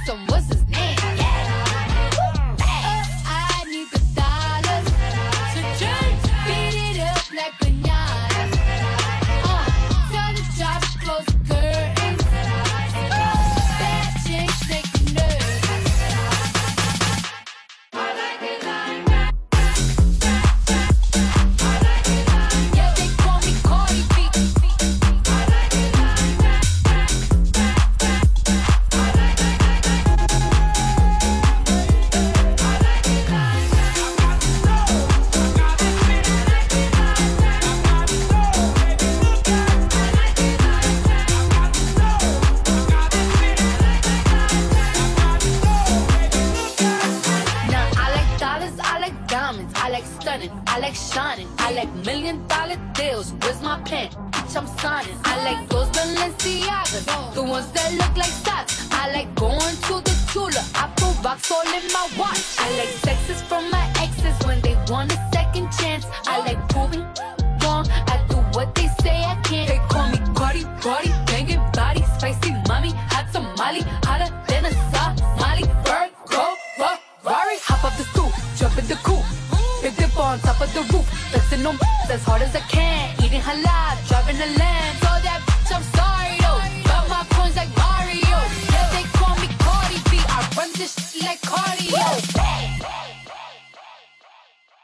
with some what's his name. I need the dollars to change. Beat it up like bananas. Turn the drop, close the curtains. Bad chicks make me nervous. I like it like that. I like it like that. Yeah, they call me Cardi B. I like it like that. I like it like that. I like it like that. I got the soul. I got the feeling. I like it like that. I got the soul. Baby, look at me. I like it like that. I got the soul. I got the feeling. I like it like that. I got the soul. Baby, look at me. Now I like dollars. I like diamonds. I like stunning. I like shining. I like $1 million deals. Where's my pen? I'm signing. I like those Balenciagas, the ones that look like socks. I like going to the Tula. I put rocks all in my watch. I like sexes from my exes when they want a second chance. I like proving wrong. I do what they say I can't. They call me Cardi, Cardi, banging body, spicy mommy, hot tamale, hotter than a Somali bird, go, Ferrari. Hop up the stoop, jump in the coupe, big dip on top of the roof, flexing on as hard as I can, eating halal, driving a lamb. So that bitch, I'm sorry though. Got my coins like Mario. Yeah, they call me Cardi B. I run this shit like cardio. I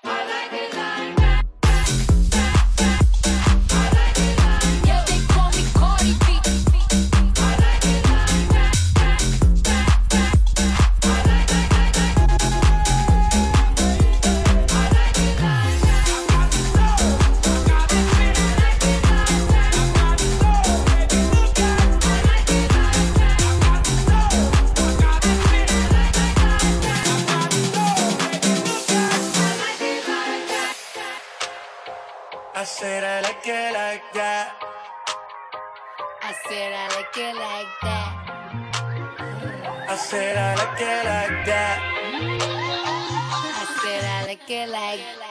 like it like that. I like it like that. Yeah, they call me Cardi B. I like it like that. I like it like that. I like it like that. I said I like it like that. I said I like it like that. I said I like it like that. I said I like it like that. I like it like that.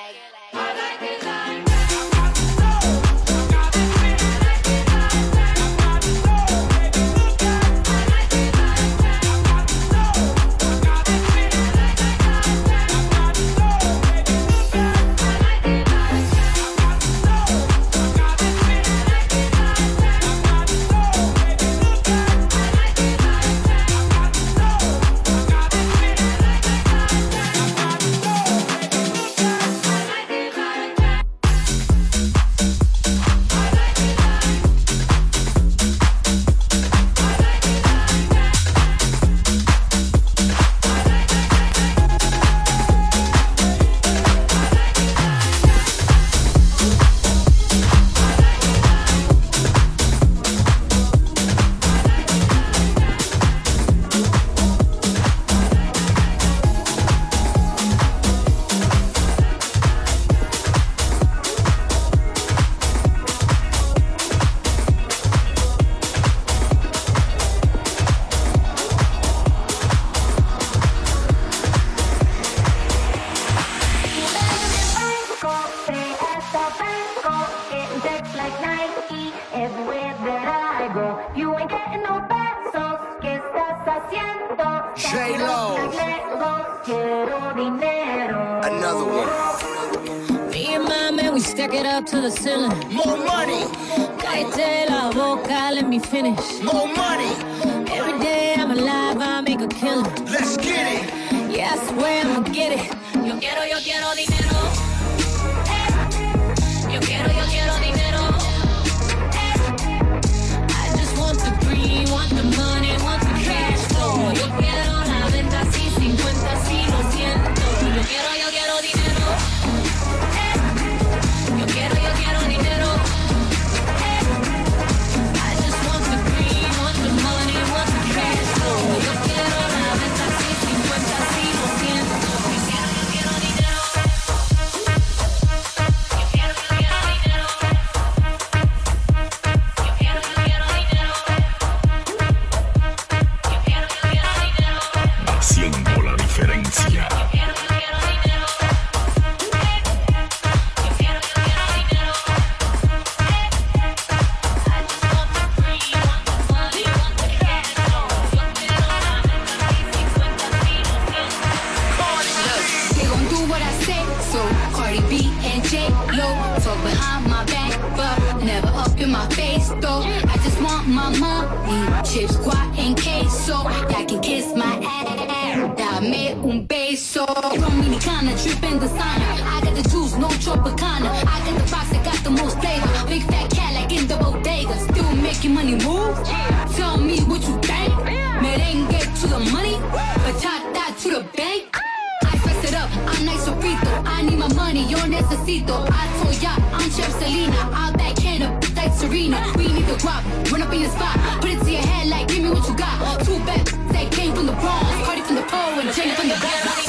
play low, talk behind my back, but never up in my face though. I just want my money, chips, guac, and queso. Y'all can kiss my ass, dame un beso. Dominicana, drippin' designer, I got the juice, no Tropicana. I got the box, I got the most flavor. Big fat cat like in the bodega, still making money move. Tell me what you think. Merengue to the money, bachata to the bank. Up. I'm nice and frito. I need my money, yo necesito. I told ya, I'm Chef Selena. I'll backhand up like Serena. We need the guap, run up in the spot. Put it to your head like, give me what you got. Two bad that came from the Bronx, Cardi from the pole and Jane from the back.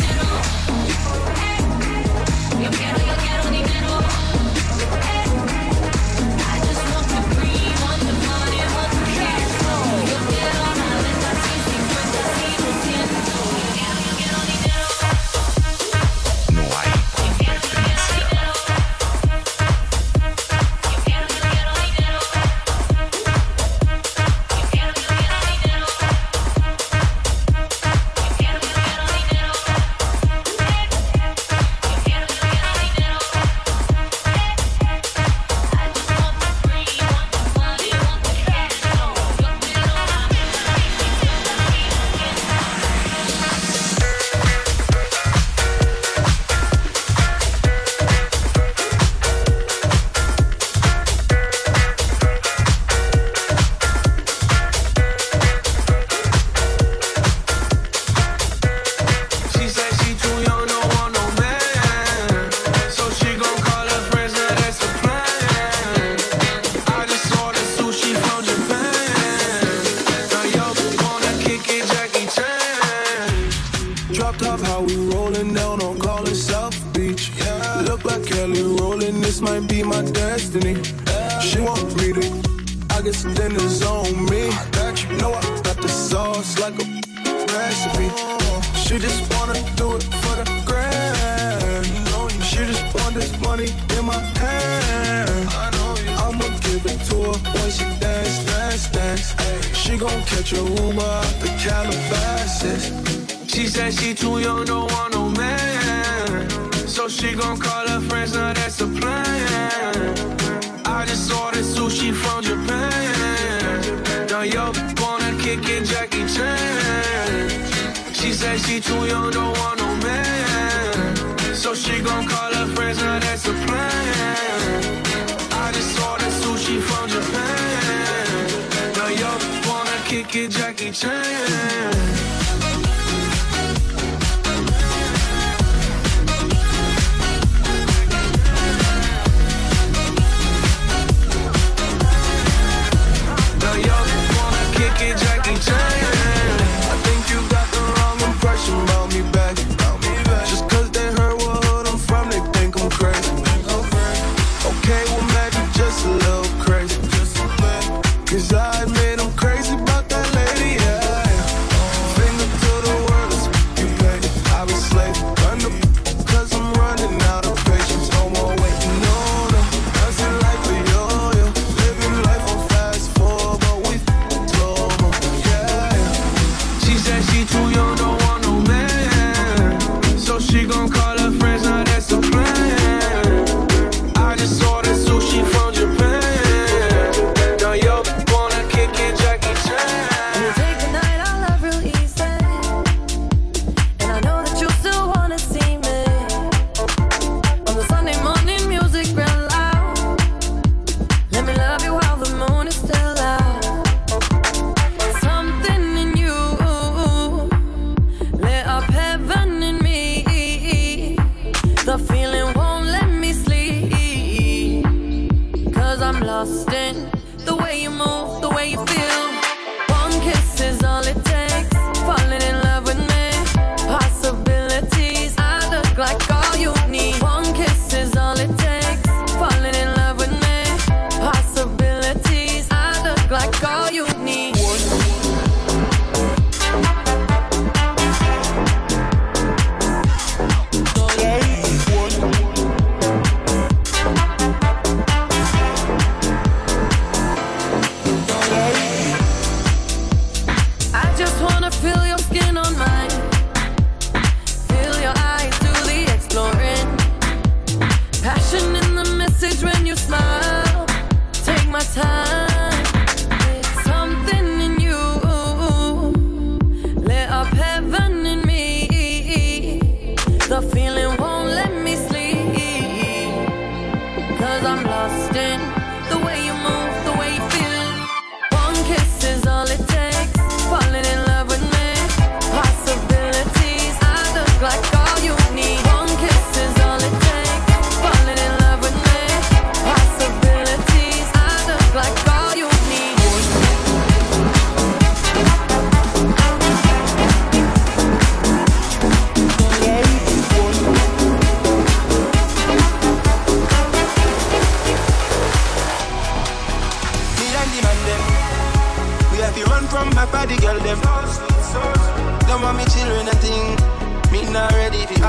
Jackie Chan.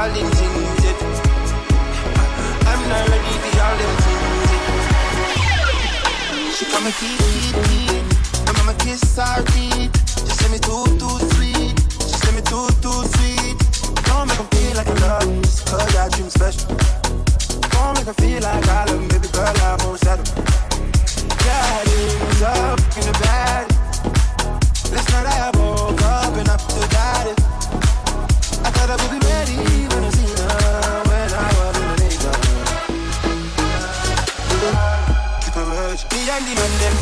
all them things, yeah. I'm not ready for all them things, yeah. She call me kid, my mama kiss her feet. She say me too sweet, she say me too sweet. Don't make them feel like I love you, just cause I dream special. Don't make them feel like I love you, baby girl, I'm all settled. Yeah, it's up in the bed. Last night I woke up and I forgot it. I thought I would be ready when I seen her, when I was in the neighbor. Keep a rush, me and the man them.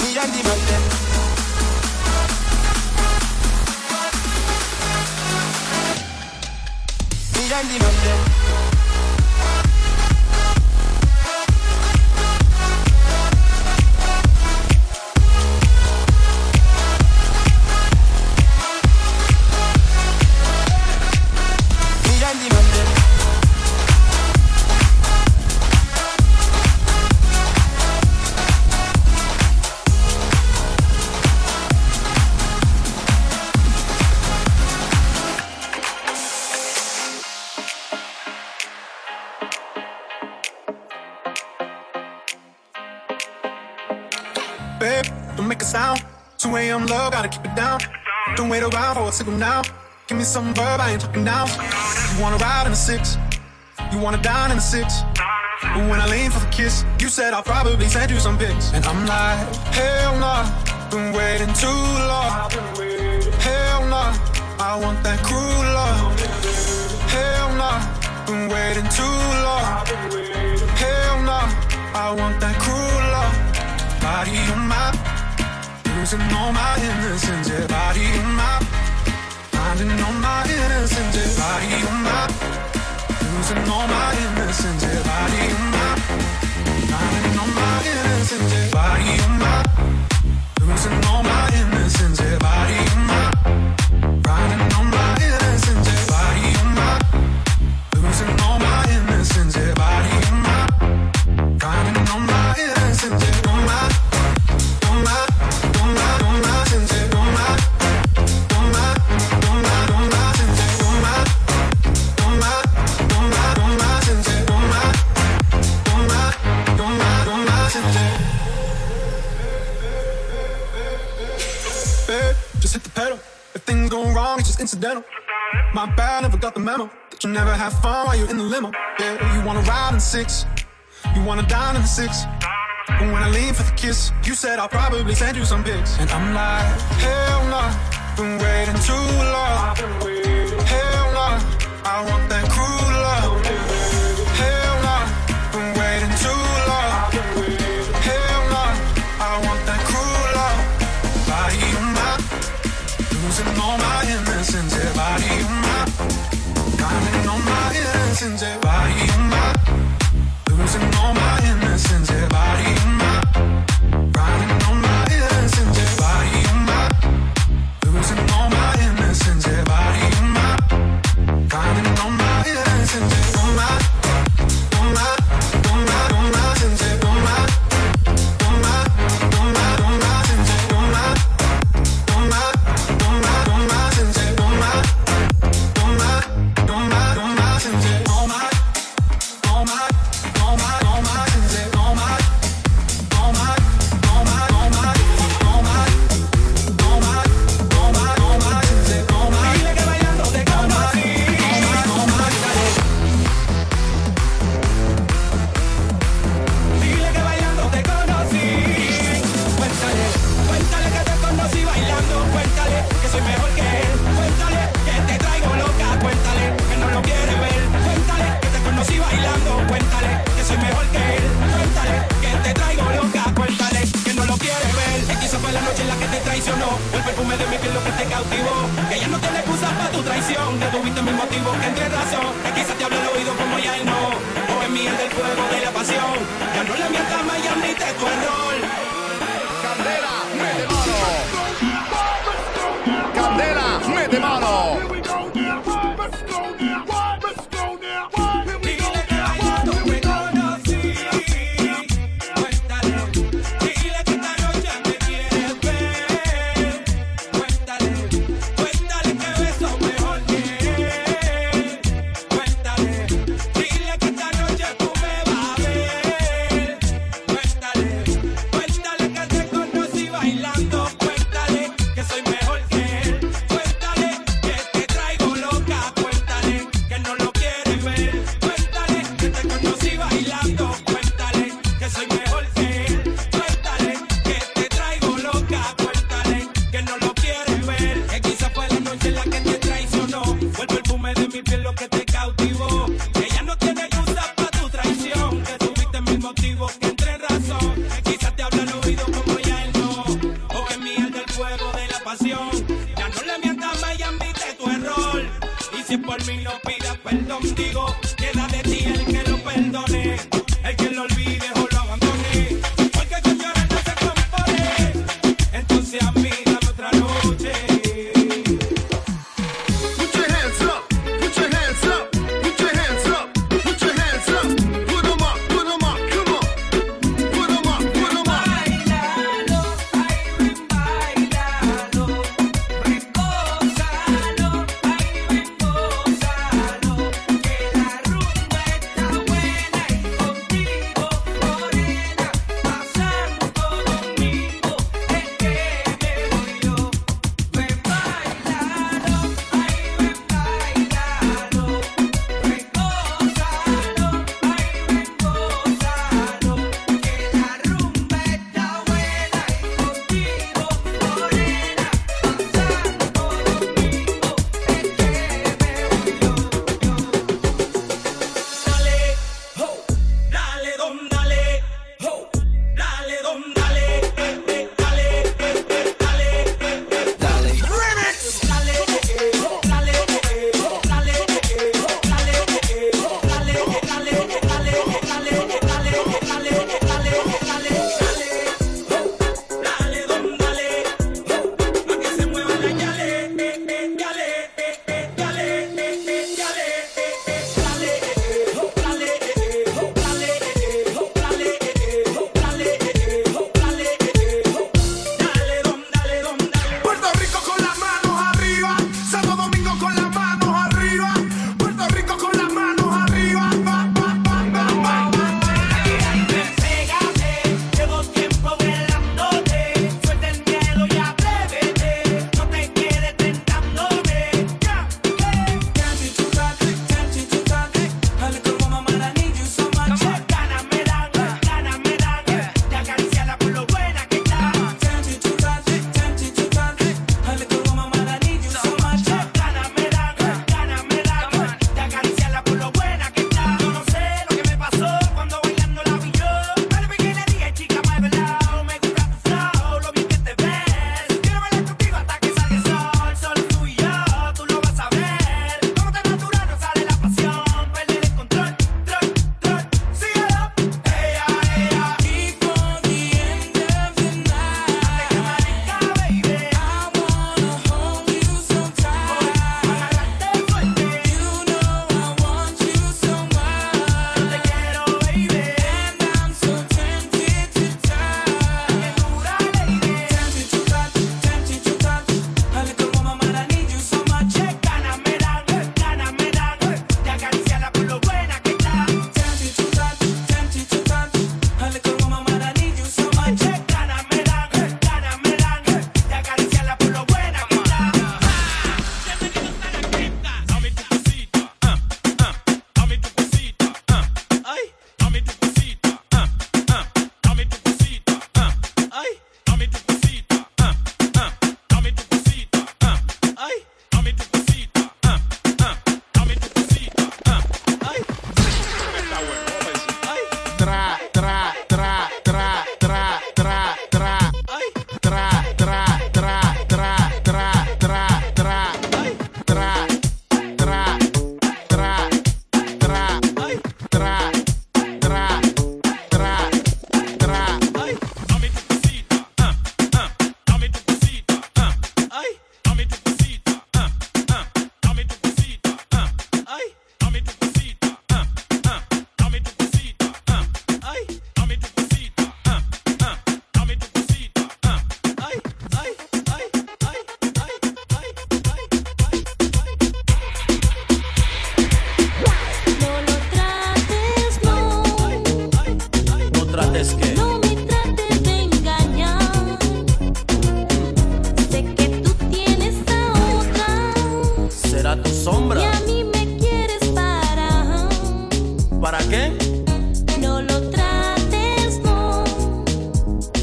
Me and the man them. Me and the man them. I'm love, gotta keep it down. Don't wait around for a signal now. Give me some verb, I ain't talking now. You wanna ride in a six, you wanna dine in a six. But when I lean for the kiss, you said I'll probably send you some pics. And I'm like, hell nah, been waiting too long. Hell nah, I want that cruel love. Hell nah, been waiting too long. Hell nah, I want that cruel love. Body on my, losing all my innocence, yeah. Body on my, finding all my innocence, yeah. Body on my, losing all my innocence, yeah. Body on my, finding all my innocence, yeah. Body on my, losing all my innocence, yeah. Body on my, finding all my innocence, yeah. Body on my, losing all my innocence, yeah. Body on my, finding all my innocence, yeah. On my, on my. Incidental. My bad, never got the memo that you never have fun while you're in the limo. Yeah, you wanna ride in six, you wanna dine in six. But when I lean for the kiss, you said I'll probably send you some pics. And I'm like, hell nah, been waiting too long. Hell nah, I want that cruel love. Hell nah, been waiting too long. Hell nah, I want that cruel love. Body on my, losing all my innocence. Everybody on my, finding all my innocence. Everybody on my, losing all my innocence. Everybody on my, finding all my innocence. Everybody on my, losing all my innocence. Everybody on my, finding all my innocence.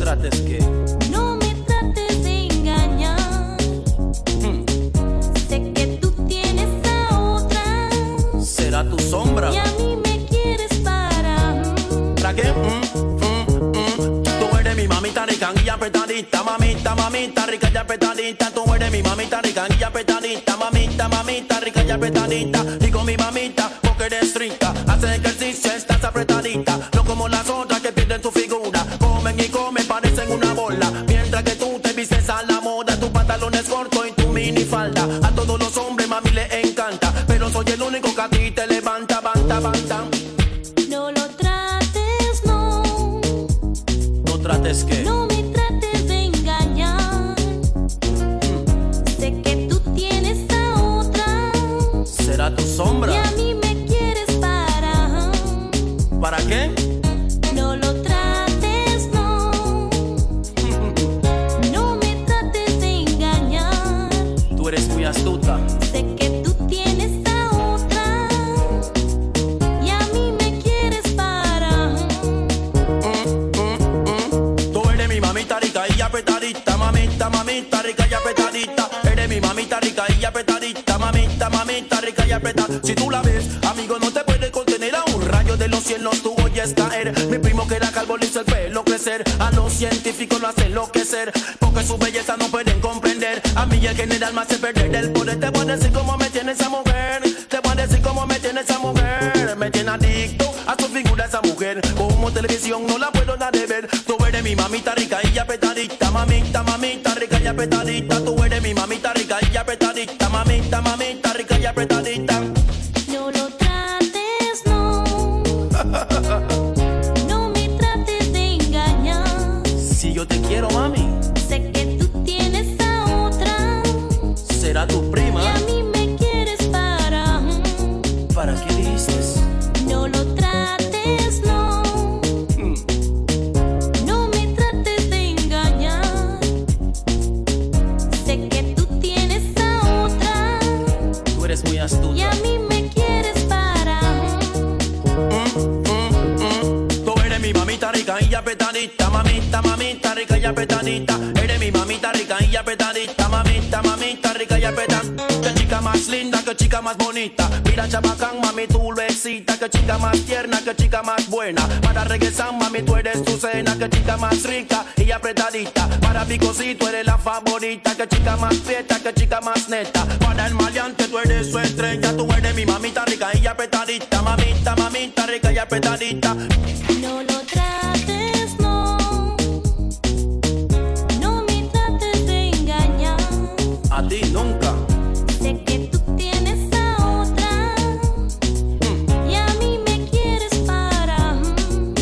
trates que... No me trates de engañar. Sé que tú tienes a otra. Será tu sombra. Y a mí me quieres para... ¿Para qué? Tú eres mi mamita rica y apretadita. Mamita rica y apretadita. Tú eres mi mamita rica y apretadita. Mamita rica y apretadita. Y con mi mamita, porque eres rica. Haces ejercicio, estás apretadita. No como las otras que pierden tu figura. Comen y comen, parecen una bola. Mientras que tú te vistes a la moda. Tus pantalones cortos y tu minifalda. A todos los hombres, mami, les encanta. Pero soy el único que a ti te levanta, banta. No lo trates, no. ¿No trates qué? No me trates de engañar. Sé que tú tienes a otra. Será tu sombra. Y a mí me quieres para... ¿Para qué? No lo trates, no. No me trates de engañar. Tú eres muy astuta. Sé que tú tienes a otra. Y a mí me quieres para... Tú eres mi mamita rica y apretadita. Mamita rica y apretadita. Eres mi mamita rica y apretadita. Mamita rica y apretadita. Si tú la ves, amigo, no te puedes contener. A un rayo de los cielos tú oyes caer. Mi primo que era calvo le hizo el pelo crecer. A los científicos lo hacen enloquecer, porque su belleza no pueden comprender. A mí el general me hace perder el poder. Te voy a decir cómo me tiene esa mujer. Me tiene adicto a su figura esa mujer. Como televisión no la puedo dar de ver. Tú eres mi mamita rica y apretadita. Mamita rica y apretadita. Tú eres mi mamita rica y apretadita. Mamita rica y apretadita. No lo trates, no. No me trates de engañar. Si yo te quiero, mami. Sé que tú tienes a otra. Será tu prima. Y a mí me quieres para... ¿Para qué dices? No lo trates, no. No me trates de engañar. Sé que tú tienes a otra. Tú eres muy astuta. Y a mí me quieres para... Tú eres mi mamita rica y apretadita. Mamita rica y apretadita. Eres mi mamita rica y apretadita. Mamita rica y apretadita. Chica más linda, que chica más bonita. Mira chabacán, mami, tú lo excitas. Que chica más tierna, que chica más buena. Para reggaetón, mami, tú eres tu cena. Que chica más rica y apretadita. Para picocito, eres la favorita. Que chica más prieta, que chica más neta. Para el maleante, tú eres su estrella. Tú eres mi mamita rica y apretadita. Mamita rica y apretadita. No lo trates, no. No me trates de engañar. A ti nunca.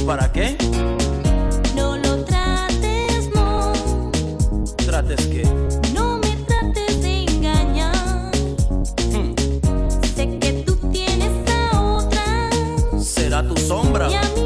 ¿Para qué? No lo trates, no. ¿Trates qué? No me trates de engañar. Sé que tú tienes a otra. Será tu sombra. Y a mí